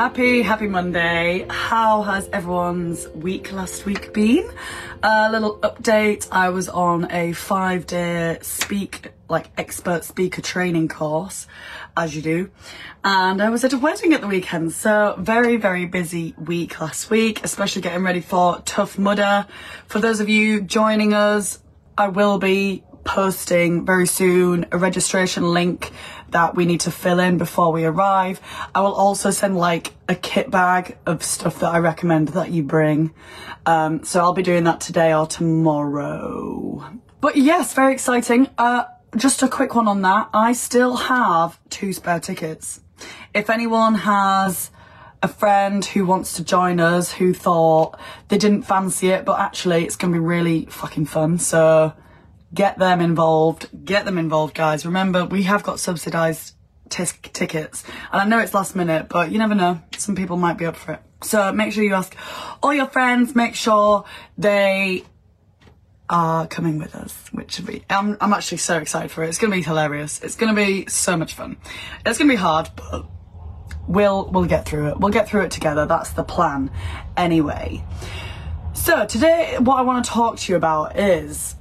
Happy Monday. How has everyone's week last week been? A little update. I was on a 5-day expert speaker training course, as you do, and I was at a wedding at the weekend, so very busy week last week, especially getting ready for Tough Mudder. For those of you joining us, I will be posting very soon a registration link that we need to fill in before we arrive. I will also send like a kit bag of stuff that I recommend that you bring. So I'll be doing that today or tomorrow. But yes, very exciting. Just a quick one on that. I still have 2 spare tickets. If anyone has a friend who wants to join us who thought they didn't fancy it, but actually it's going to be really fucking fun, so get them involved, guys. Remember, we have got subsidized tickets, and I know it's last minute, but you never know, some people might be up for it, so make sure you ask all your friends, make sure they are coming with us, which will be I'm actually so excited for it. It's gonna be hilarious, it's gonna be so much fun, it's gonna be hard, but we'll get through it, together. That's the plan anyway. So today what I want to talk to you about is,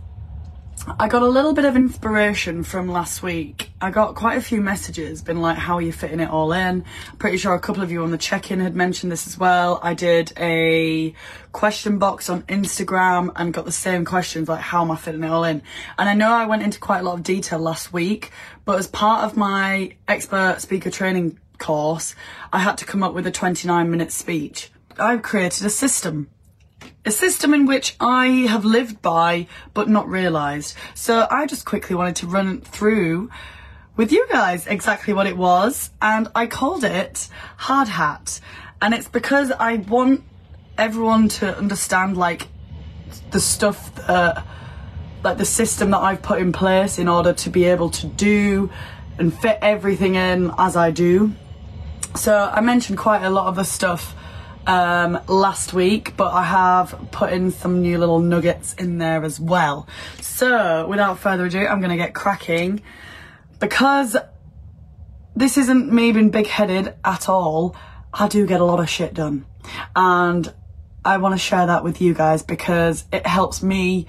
I got a little bit of inspiration from last week. I got quite a few messages, been like, how are you fitting it all in? I'm pretty sure a couple of you on the check-in had mentioned this as well. I did a question box on Instagram and got the same questions, like, how am I fitting it all in? And I know I went into quite a lot of detail last week, but as part of my expert speaker training course, I had to come up with a 29-minute speech. I've created a system in which I have lived by but not realised. So I just quickly wanted to run through with you guys exactly what it was, and I called it Hardhat. And it's because I want everyone to understand like the stuff, like the system that I've put in place in order to be able to do and fit everything in as I do. So I mentioned quite a lot of the stuff last week, but I have put in some new little nuggets in there as well. So without further ado, I'm gonna get cracking, because this isn't me being big-headed at all. I do get a lot of shit done, and I want to share that with you guys because it helps me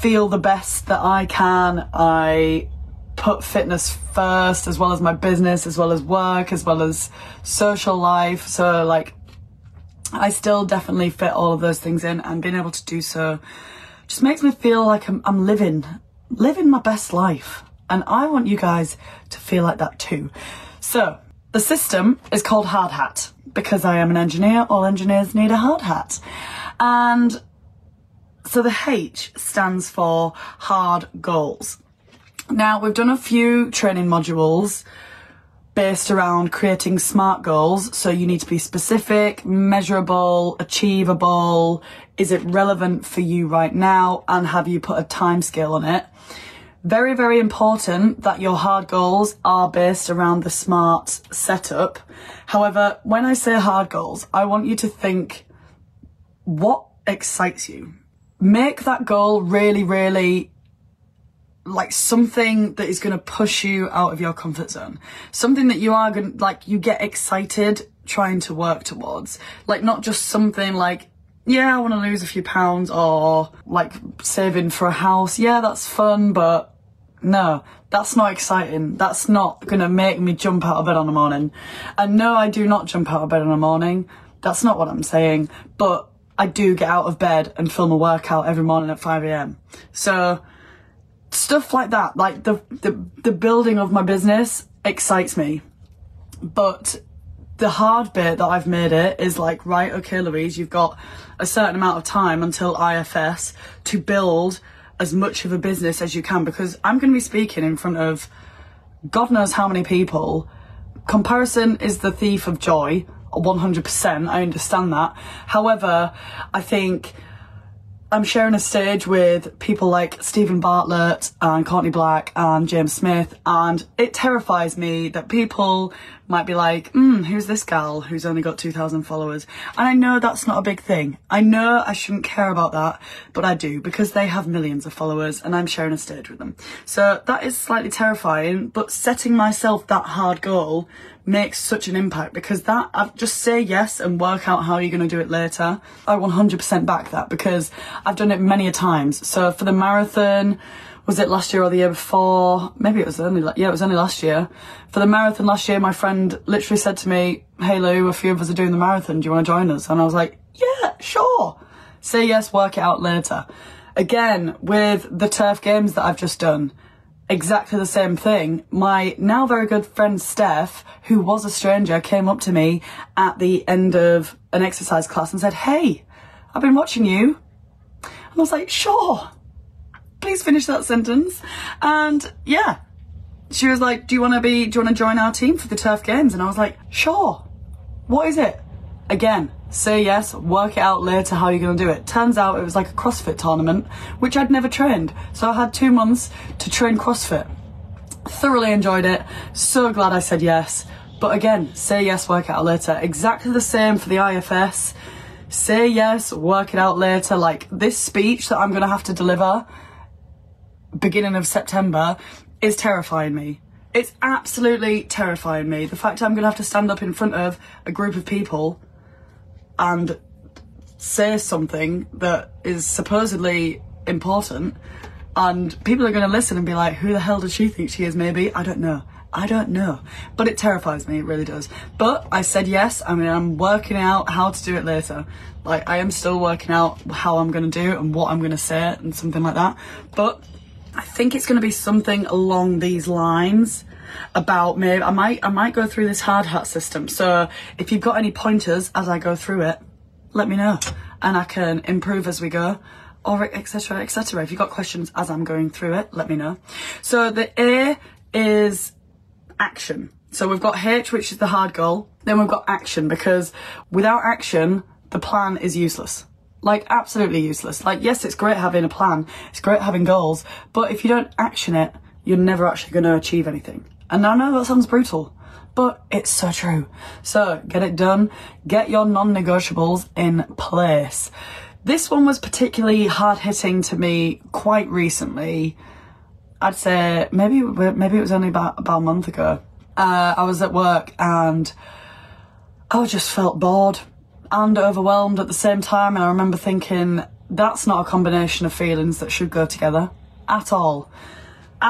feel the best that I can. I put fitness first, as well as my business, as well as work, as well as social life. So like, I still definitely fit all of those things in, and being able to do so just makes me feel like I'm living my best life, and I want you guys to feel like that too. So the system is called Hardhat because I am an engineer. All engineers need a hard hat. And so the H stands for hard goals. Now, we've done a few training modules based around creating SMART goals. So you need to be specific, measurable, achievable, is it relevant for you right now, and have you put a time scale on it? Very important that your hard goals are based around the SMART setup. However, when I say hard goals, I want you to think, what excites you? Make that goal really like something that is going to push you out of your comfort zone, something that you are going to, like, you get excited trying to work towards, like not just something like, yeah, I want to lose a few pounds, or like saving for a house. Yeah, that's fun, but no, that's not exciting. That's not going to make me jump out of bed in the morning. And no, I do not jump out of bed in the morning. That's not what I'm saying, but I do get out of bed and film a workout every morning at 5 a.m. So stuff like that, like the building of my business excites me, but the hard bit that I've made it is like, right, okay, Louise, you've got a certain amount of time until IFS to build as much of a business as you can, because I'm going to be speaking in front of God knows how many people. Comparison is the thief of joy, 100%. I understand that. However, I think I'm sharing a stage with people like Stephen Bartlett and Courtney Black and James Smith, and it terrifies me that people might be like, who's this gal who's only got 2,000 followers? And I know that's not a big thing. I know I shouldn't care about that, but I do, because they have millions of followers and I'm sharing a stage with them. So that is slightly terrifying, but setting myself that hard goal makes such an impact, because that, I've just say yes and work out how you're going to do it later. I 100% back that, because I've done it many a times. So for the marathon, was it last year or the year before? Maybe it was only last year. For the marathon last year, my friend literally said to me, "Hey Lou, a few of us are doing the marathon. Do you want to join us?" And I was like, "Yeah, sure." Say yes, work it out later. Again, with the turf games that I've just done, exactly the same thing. My now very good friend Steph, who was a stranger, came up to me at the end of an exercise class and said, "Hey, I've been watching you." And I was like, "Sure, please finish that sentence." And yeah, she was like, do you want to join our team for the turf games?" And I was like, "Sure, what is it?" Again, say yes, work it out later how you're going to do it. Turns out it was like a CrossFit tournament, which I'd never trained. So I had 2 months to train CrossFit. Thoroughly enjoyed it. So glad I said yes. But again, say yes, work it out later. Exactly the same for the IFS. Say yes, work it out later. Like this speech that I'm going to have to deliver beginning of September is terrifying me. It's absolutely terrifying me. The fact I'm going to have to stand up in front of a group of people and say something that is supposedly important, and people are going to listen and be like, "Who the hell does she think she is?" Maybe, I don't know, but it terrifies me, it really does. But I said yes. I mean, I'm working out how to do it later. Like, I am still working out how I'm going to do and what I'm going to say and something like that, but I think it's going to be something along these lines. About maybe I might go through this Hardhat system. So if you've got any pointers as I go through it, let me know, and I can improve as we go, or etc. etc. If you've got questions as I'm going through it, let me know. So the A is action. So we've got H, which is the hard goal. Then we've got action, because without action, the plan is useless. Like, absolutely useless. Like, yes, it's great having a plan, it's great having goals, but if you don't action it, you're never actually going to achieve anything. And I know that sounds brutal, but it's so true. So get it done. Get your non-negotiables in place. This one was particularly hard-hitting to me quite recently. I'd say maybe it was only about a month ago. I was at work and I just felt bored and overwhelmed at the same time. And I remember thinking, that's not a combination of feelings that should go together at all.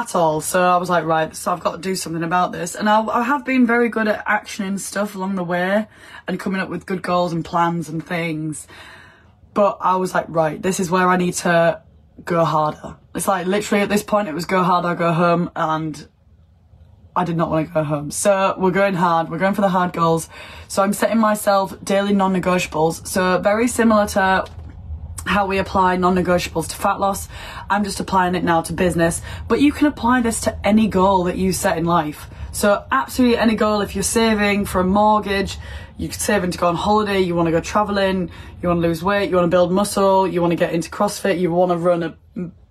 So I was like, right, so I've got to do something about this. And I have been very good at actioning stuff along the way and coming up with good goals and plans and things. But I was like, right, this is where I need to go harder. It's like, literally at this point, it was go hard or go home, and I did not want to go home. So we're going hard. We're going for the hard goals. So I'm setting myself daily non-negotiables. So very similar to how we apply non-negotiables to fat loss, I'm just applying it now to business, but you can apply this to any goal that you set in life. So absolutely any goal. If you're saving for a mortgage, you're saving to go on holiday, you want to go traveling, you want to lose weight, you want to build muscle, you want to get into CrossFit, you want to run a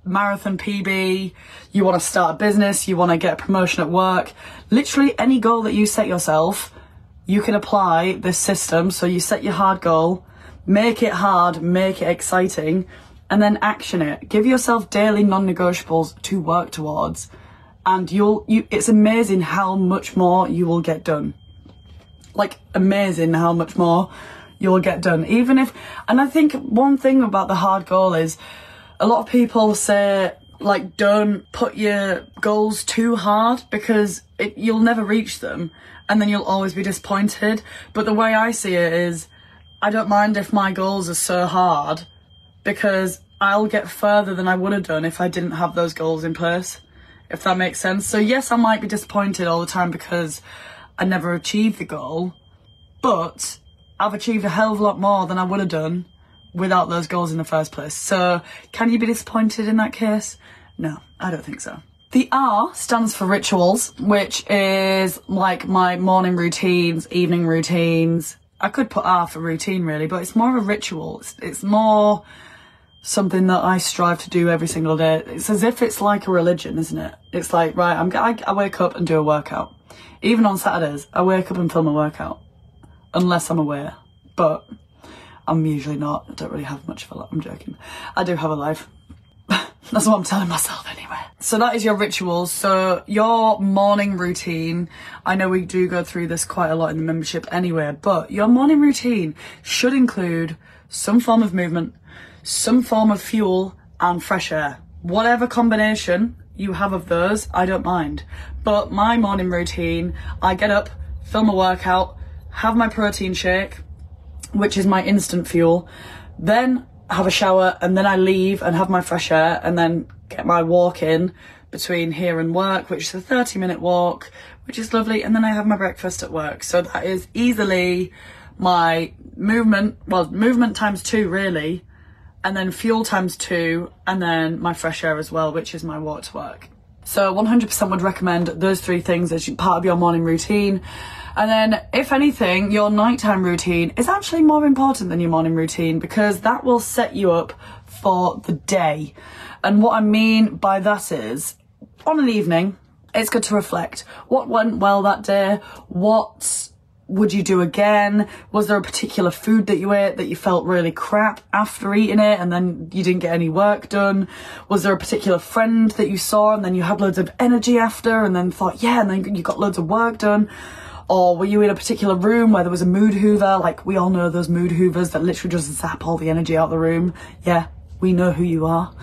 marathon PB, you want to start a business, you want to get a promotion at work, literally any goal that you set yourself, you can apply this system. So you set your hard goal, make it hard, make it exciting, and then action it. Give yourself daily non-negotiables to work towards, and it's amazing how much more you will get done. Like, amazing how much more you'll get done. Even if, and I think one thing about the hard goal is a lot of people say, like, don't put your goals too hard, because you'll never reach them and then you'll always be disappointed. But the way I see it is, I don't mind if my goals are so hard, because I'll get further than I would have done if I didn't have those goals in place, if that makes sense. So yes, I might be disappointed all the time because I never achieved the goal, but I've achieved a hell of a lot more than I would have done without those goals in the first place. So can you be disappointed in that case? No, I don't think so. The R stands for rituals, which is like my morning routines, evening routines. I could put R for routine really, but it's more of a ritual. It's more something that I strive to do every single day. It's as if it's like a religion, isn't it? It's like, right, I wake up and do a workout. Even on Saturdays, I wake up and film a workout, unless I'm away, but I'm usually not. I don't really have much of a life. I'm joking. I do have a life. That's what I'm telling myself anyway. So that is your rituals. So your morning routine, I know we do go through this quite a lot in the membership anyway, but your morning routine should include some form of movement, some form of fuel and fresh air. Whatever combination you have of those, I don't mind. But my morning routine, I get up, film a workout, have my protein shake, which is my instant fuel, then have a shower, and then I leave and have my fresh air, and then get my walk in between here and work, which is a 30-minute walk, which is lovely, and then I have my breakfast at work. So that is easily my movement, well, movement times 2 really, and then fuel times 2, and then my fresh air as well, which is my walk to work. So 100% would recommend those 3 things as part of your morning routine. And then, if anything, your nighttime routine is actually more important than your morning routine, because that will set you up for the day. And what I mean by that is, on an evening, it's good to reflect. What went well that day? What would you do again? Was there a particular food that you ate that you felt really crap after eating it and then you didn't get any work done? Was there a particular friend that you saw and then you had loads of energy after and then thought, yeah, and then you got loads of work done? Or were you in a particular room where there was a mood hoover? Like, we all know those mood hoovers that literally just zap all the energy out of the room. Yeah, we know who you are.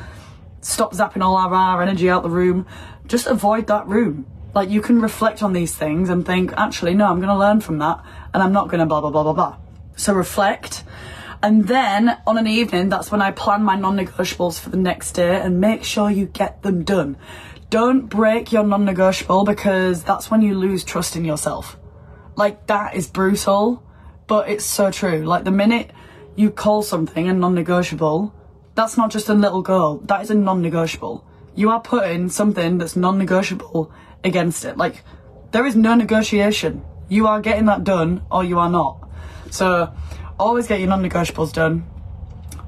Stop zapping all our energy out the room. Just avoid that room. Like, you can reflect on these things and think, actually, no, I'm going to learn from that and I'm not going to blah, blah, blah, blah, blah. So reflect. And then on an evening, that's when I plan my non-negotiables for the next day and make sure you get them done. Don't break your non-negotiable, because that's when you lose trust in yourself. Like, that is brutal, but it's so true. Like, the minute you call something a non-negotiable, that's not just a little goal. That is a non-negotiable. You are putting something that's non-negotiable against it. Like, there is no negotiation. You are getting that done or you are not. So always get your non-negotiables done,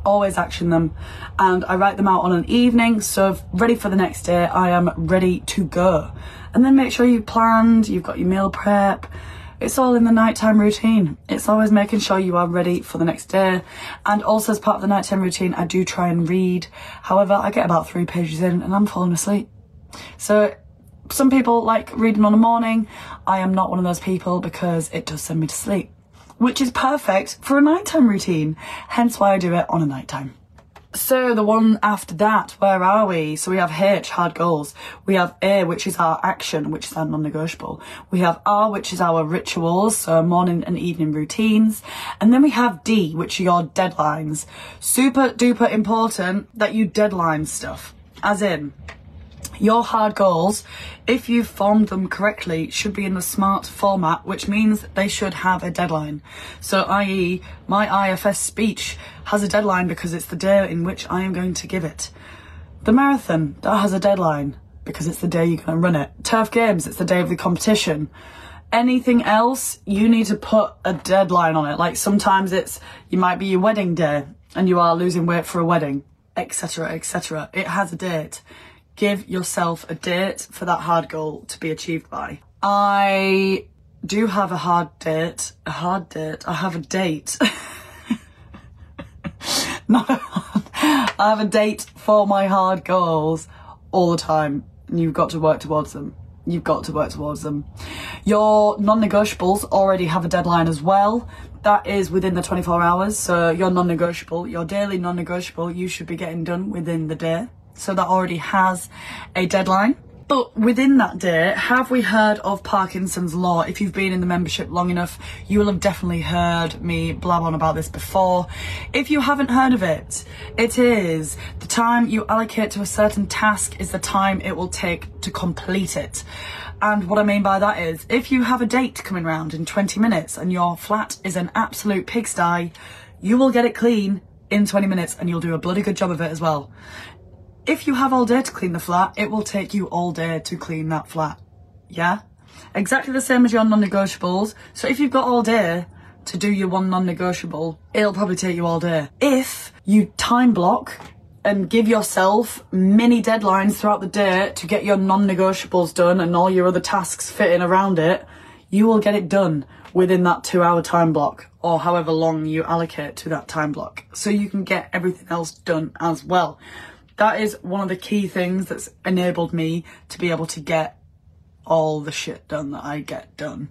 always action them, and I write them out on an evening, so ready for the next day, I am ready to go. And then make sure you planned, you've got your meal prep. It's all in the nighttime routine. It's always making sure you are ready for the next day. And also, as part of the nighttime routine, I do try and read. However, I get about 3 pages in and I'm falling asleep. So some people like reading on the morning. I am not one of those people, because it does send me to sleep, which is perfect for a nighttime routine, hence why I do it on a nighttime. So the one after that, where are we? So we have H, hard goals. We have A, which is our action, which is our non-negotiable. We have R, which is our rituals, so morning and evening routines. And then we have D, which are your deadlines. Super duper important that you deadline stuff, as in, your hard goals, if you've formed them correctly, should be in the SMART format, which means they should have a deadline. So, i.e., my IFS speech has a deadline because it's the day in which I am going to give it. The marathon, that has a deadline because it's the day you're going to run it. Turf games, it's the day of the competition. Anything else, you need to put a deadline on it. Like, sometimes it's, you might be your wedding day and you are losing weight for a wedding, etc., etc. It has a date. Give yourself a date for that hard goal to be achieved by. I do have a hard date. I have a date. Not a hard. I have a date for my hard goals all the time, and you've got to work towards them. You've got to work towards them. Your non-negotiables already have a deadline as well. That is within the 24 hours. So your non-negotiable, your daily non-negotiable, you should be getting done within the day. So that already has a deadline. But within that day, have we heard of Parkinson's Law? If you've been in the membership long enough, you will have definitely heard me blab on about this before. If you haven't heard of it, it is the time you allocate to a certain task is the time it will take to complete it. And what I mean by that is, if you have a date coming round in 20 minutes and your flat is an absolute pigsty, you will get it clean in 20 minutes and you'll do a bloody good job of it as well. If you have all day to clean the flat, it will take you all day to clean that flat. Yeah? Exactly the same as your non-negotiables. So if you've got all day to do your one non-negotiable, it'll probably take you all day. If you time block and give yourself mini deadlines throughout the day to get your non-negotiables done and all your other tasks fit in around it, you will get it done within that 2-hour time block, or however long you allocate to that time block. So you can get everything else done as well. That is one of the key things that's enabled me to be able to get all the shit done that I get done.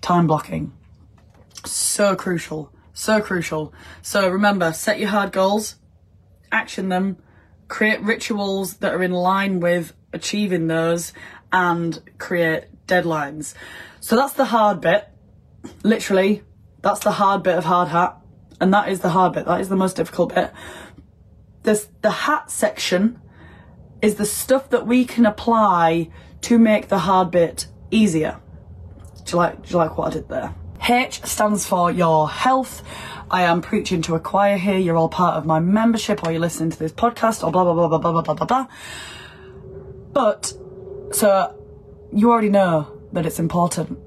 Time blocking. So crucial. So crucial. So remember, set your hard goals, action them, create rituals that are in line with achieving those, and create deadlines. So that's the hard bit. Literally, that's the hard bit of Hardhat. And that is the hard bit. That is the most difficult bit. The hat section is the stuff that we can apply to make the hard bit easier. Do you like what I did there? H stands for your health. I am preaching to a choir here. You're all part of my membership, or you're listening to this podcast, or blah, blah, blah, blah, blah, blah, blah, blah. But, so you already know that it's important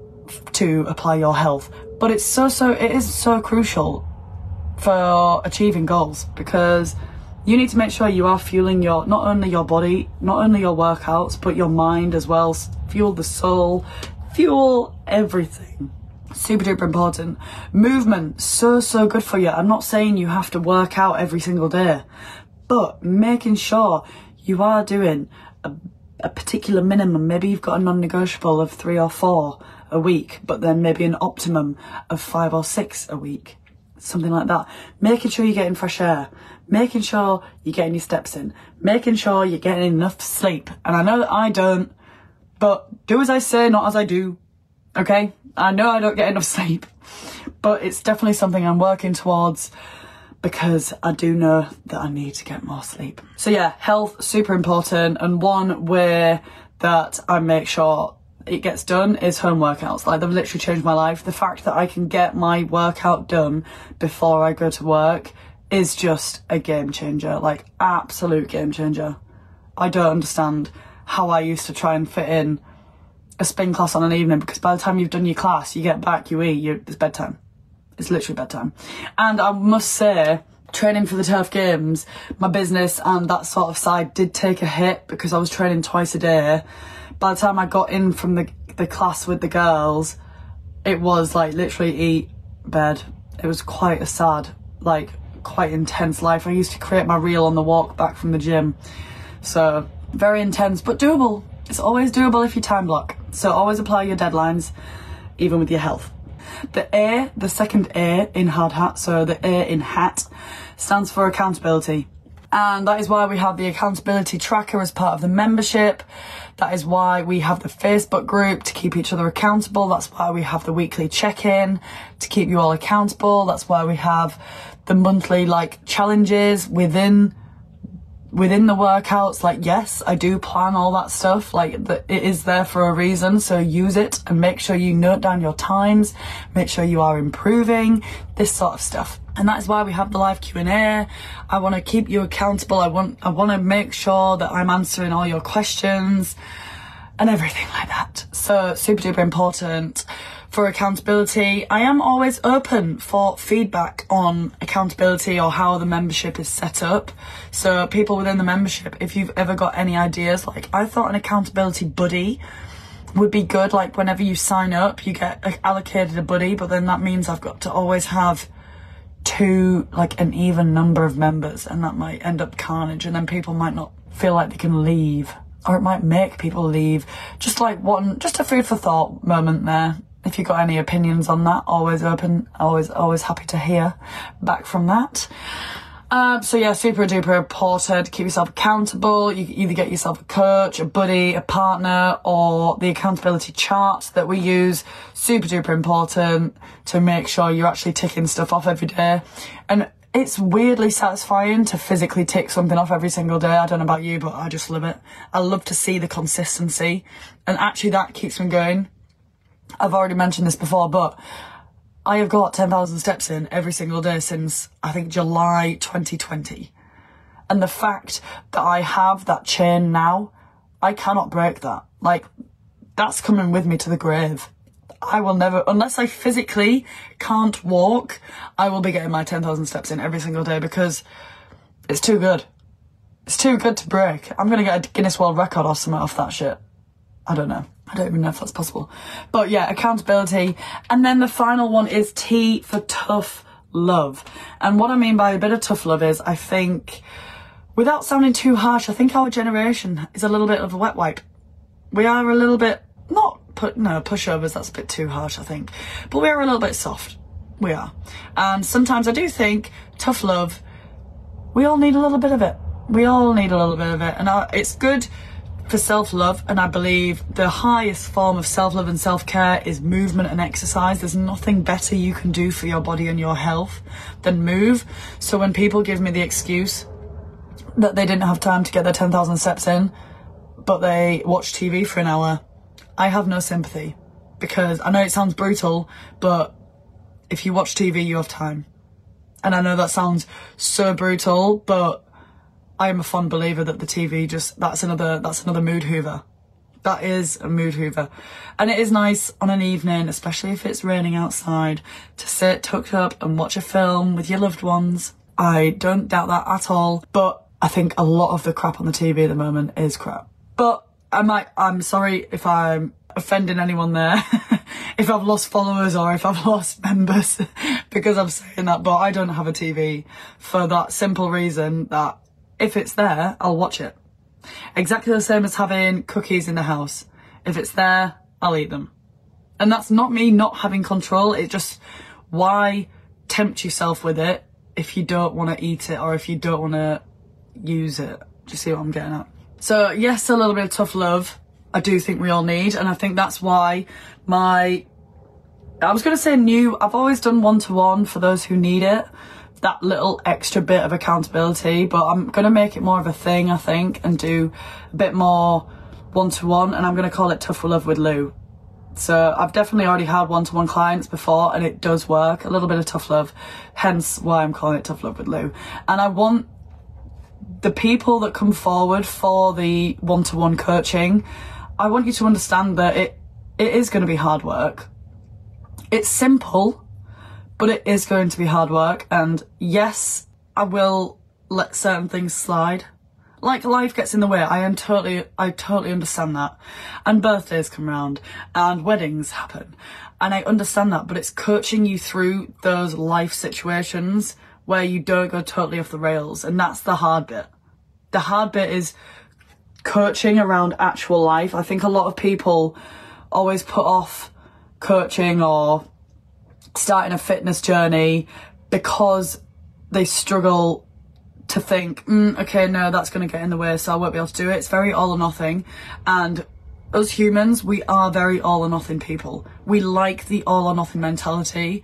to apply your health, but it's so crucial for achieving goals, because you need to make sure you are fueling your, not only your body, not only your workouts, but your mind as well. Fuel the soul, fuel everything. Super duper important. Movement, so good for you. I'm not saying you have to work out every single day, but making sure you are doing a particular minimum. Maybe you've got a non-negotiable of 3 or 4 a week, but then maybe an optimum of 5 or 6 a week. Something like that. Making sure you're getting fresh air, making sure you're getting your steps in, making sure you're getting enough sleep. And I know that I don't, but do as I say, not as I do. Okay? I know I don't get enough sleep, but it's definitely something I'm working towards, because I do know that I need to get more sleep. So yeah, health, super important. And one way that I make sure it gets done is home workouts. Like, they've literally changed my life. The fact that I can get my workout done before I go to work is just a game changer. Like, absolute game changer. I don't understand how I used to try and fit in a spin class on an evening, because by the time you've done your class, you get back, you eat, it's bedtime. It's literally bedtime. And I must say, training for the Turf Games, my business and that sort of side did take a hit, because I was training twice a day. By the time I got in from the class with the girls, it was like literally eat, bed. It was quite a sad, like quite intense life. I used to create my reel on the walk back from the gym. So very intense, but doable. It's always doable if you time block. So always apply your deadlines, even with your health. The A, the second A in Hardhat, so the A in hat, stands for accountability. And that is why we have the accountability tracker as part of the membership. That is why we have the Facebook group to keep each other accountable. That's why we have the weekly check-in to keep you all accountable. That's why we have the monthly like challenges within the workouts. Like, yes, I do plan all that stuff. Like, it is there for a reason. So use it and make sure you note down your times. Make sure you are improving, this sort of stuff. And that is why we have the live Q&A. I want to keep you accountable. I want to make sure that I'm answering all your questions and everything like that. So super duper important for accountability. I am always open for feedback on accountability or how the membership is set up. So people within the membership, if you've ever got any ideas, like, I thought an accountability buddy would be good. Like, whenever you sign up, you get allocated a buddy, but then that means I've got to always have to like an even number of members, and that might end up carnage, and then people might not feel like they can leave, or it might make people leave. Just a food for thought moment there. If you've got any opinions on that, always open, always happy to hear back from that. So yeah, super duper important. Keep yourself accountable. You can either get yourself a coach, a buddy, a partner, or the accountability chart that we use. Super duper important to make sure you're actually ticking stuff off every day. And it's weirdly satisfying to physically tick something off every single day. I don't know about you, but I just love it. I love to see the consistency, and actually that keeps me going. I've already mentioned this before, but I have got 10,000 steps in every single day since, I think, July 2020. And the fact that I have that chain now, I cannot break that. Like, that's coming with me to the grave. I will never, unless I physically can't walk, I will be getting my 10,000 steps in every single day, because it's too good. It's too good to break. I'm going to get a Guinness World Record or something off that shit. I don't know. I don't even know if that's possible. But yeah, accountability. And then the final one is T for tough love. And what I mean by a bit of tough love is, I think Without sounding too harsh, I think our generation is a little bit of a wet wipe. We are a little bit, pushovers, that's a bit too harsh, I think. But we are a little bit soft. We are. And sometimes I do think, tough love, we all need a little bit of it. We all need a little bit of it. And it's good for self-love. And I believe the highest form of self-love and self-care is movement and exercise. There's nothing better you can do for your body and your health than move. So when people give me the excuse that they didn't have time to get their 10,000 steps in, but they watched TV for an hour, I have no sympathy, because I know it sounds brutal, but if you watch TV, you have time. And I know that sounds so brutal, but I am a fond believer that the TV just, that's another mood hoover. That is a mood hoover. And it is nice on an evening, especially if it's raining outside, to sit tucked up and watch a film with your loved ones. I don't doubt that at all, but I think a lot of the crap on the TV at the moment is crap. But I'm sorry if I'm offending anyone there, if I've lost followers or if I've lost members because I'm saying that, but I don't have a TV for that simple reason that if it's there, I'll watch it. Exactly the same as having cookies in the house. If it's there, I'll eat them. And that's not me not having control. It's just, why tempt yourself with it if you don't want to eat it or if you don't want to use it? Do you see what I'm getting at? So yes, a little bit of tough love I do think we all need, and I think that's why I've always done one-to-one for those who need it, that little extra bit of accountability, but I'm going to make it more of a thing, I think, and do a bit more one-to-one, and I'm going to call it Tough Love with Lou. So I've definitely already had one-to-one clients before, and it does work, a little bit of tough love, hence why I'm calling it Tough Love with Lou. And I want the people that come forward for the one-to-one coaching, I want you to understand that it is going to be hard work. It's simple, but it is going to be hard work. And yes, I will let certain things slide. Like, life gets in the way. I totally understand that. And birthdays come round and weddings happen. And I understand that, but it's coaching you through those life situations where you don't go totally off the rails. And that's the hard bit. The hard bit is coaching around actual life. I think a lot of people always put off coaching or starting a fitness journey because they struggle to think, okay, no, that's going to get in the way, so I won't be able to do it. It's very all or nothing. And us humans, we are very all or nothing people. We like the all or nothing mentality.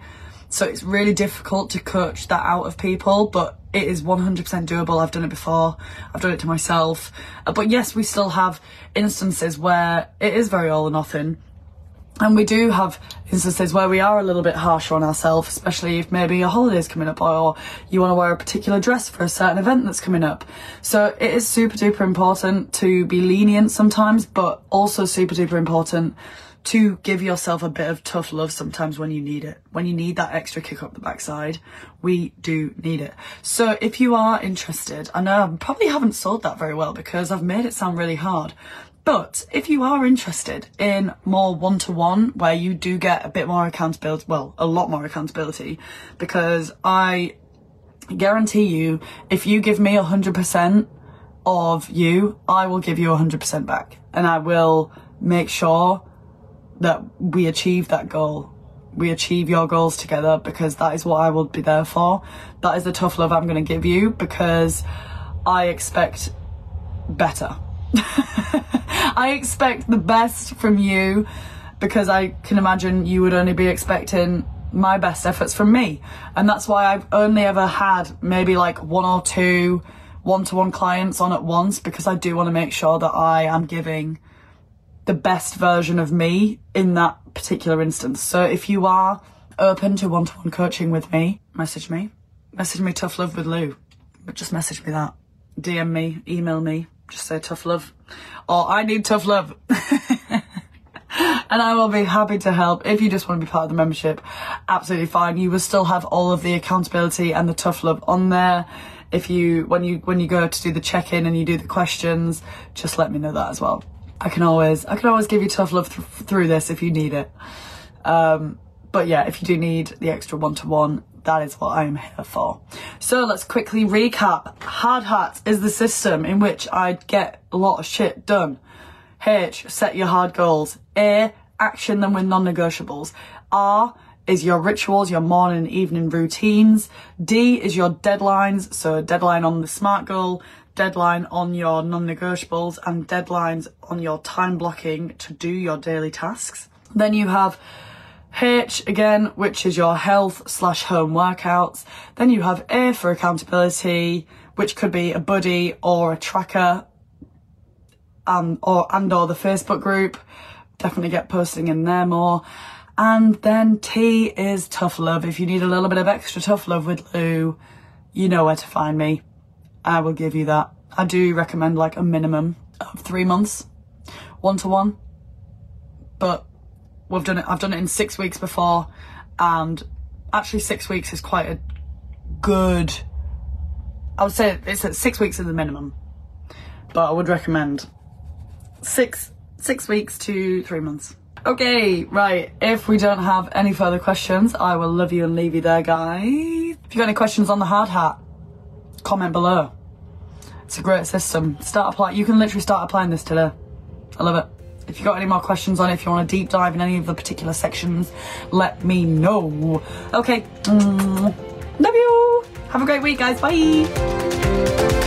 So it's really difficult to coach that out of people, but it is 100% doable. I've done it before. I've done it to myself. But yes, we still have instances where it is very all or nothing. And we do have instances where we are a little bit harsher on ourselves, especially if maybe a holiday's coming up or you want to wear a particular dress for a certain event that's coming up. So it is super duper important to be lenient sometimes, but also super duper important to give yourself a bit of tough love sometimes when you need it. When you need that extra kick up the backside, we do need it. So if you are interested, I know I probably haven't sold that very well because I've made it sound really hard, but if you are interested in more one-to-one where you do get a bit more accountability, well, a lot more accountability, because I guarantee you, if you give me 100% of you, I will give you 100% back, and I will make sure that we achieve that goal. We achieve your goals together, because that is what I will be there for. That is the tough love I'm going to give you, because I expect better. I expect the best from you, because I can imagine you would only be expecting my best efforts from me. And that's why I've only ever had maybe like one or two one-to-one clients on at once, because I do want to make sure that I am giving the best version of me in that particular instance. So if you are open to one-to-one coaching with me, message me Tough Love with Lou, but just message me that, DM me, email me, just say tough love, or I need tough love. And I will be happy to help. If you just want to be part of the membership, absolutely fine. You will still have all of the accountability and the tough love on there. If you, when you go to do the check-in and you do the questions, just let me know that as well. I can always give you tough love through this if you need it. But yeah, if you do need the extra one-to-one, that is what I'm here for. So let's quickly recap. Hardhat is the system in which I get a lot of shit done. H, set your hard goals. A, action them with non-negotiables. R is your rituals, your morning and evening routines. D is your deadlines, so deadline on the SMART goal, deadline on your non-negotiables, and deadlines on your time blocking to do your daily tasks. Then you have H again, which is your health/home workouts. Then you have A for accountability, which could be a buddy or a tracker, or the Facebook group. Definitely get posting in there more. And then T is tough love. If you need a little bit of extra tough love with Lou, you know where to find me. I will give you that. I do recommend like a minimum of 3 months, 1-to-1. But we've done it. I've done it in 6 weeks before, and actually 6 weeks is quite a good. I would say it's at 6 weeks is the minimum, but I would recommend six weeks to 3 months. Okay, right. If we don't have any further questions, I will love you and leave you there, guys. If you got any questions on the Hardhat, comment below. It's a great system. You can literally start applying this today. I love it. If you got any more questions on it, if you want a deep dive in any of the particular sections, let me know. Okay, love you. Have a great week, guys. Bye.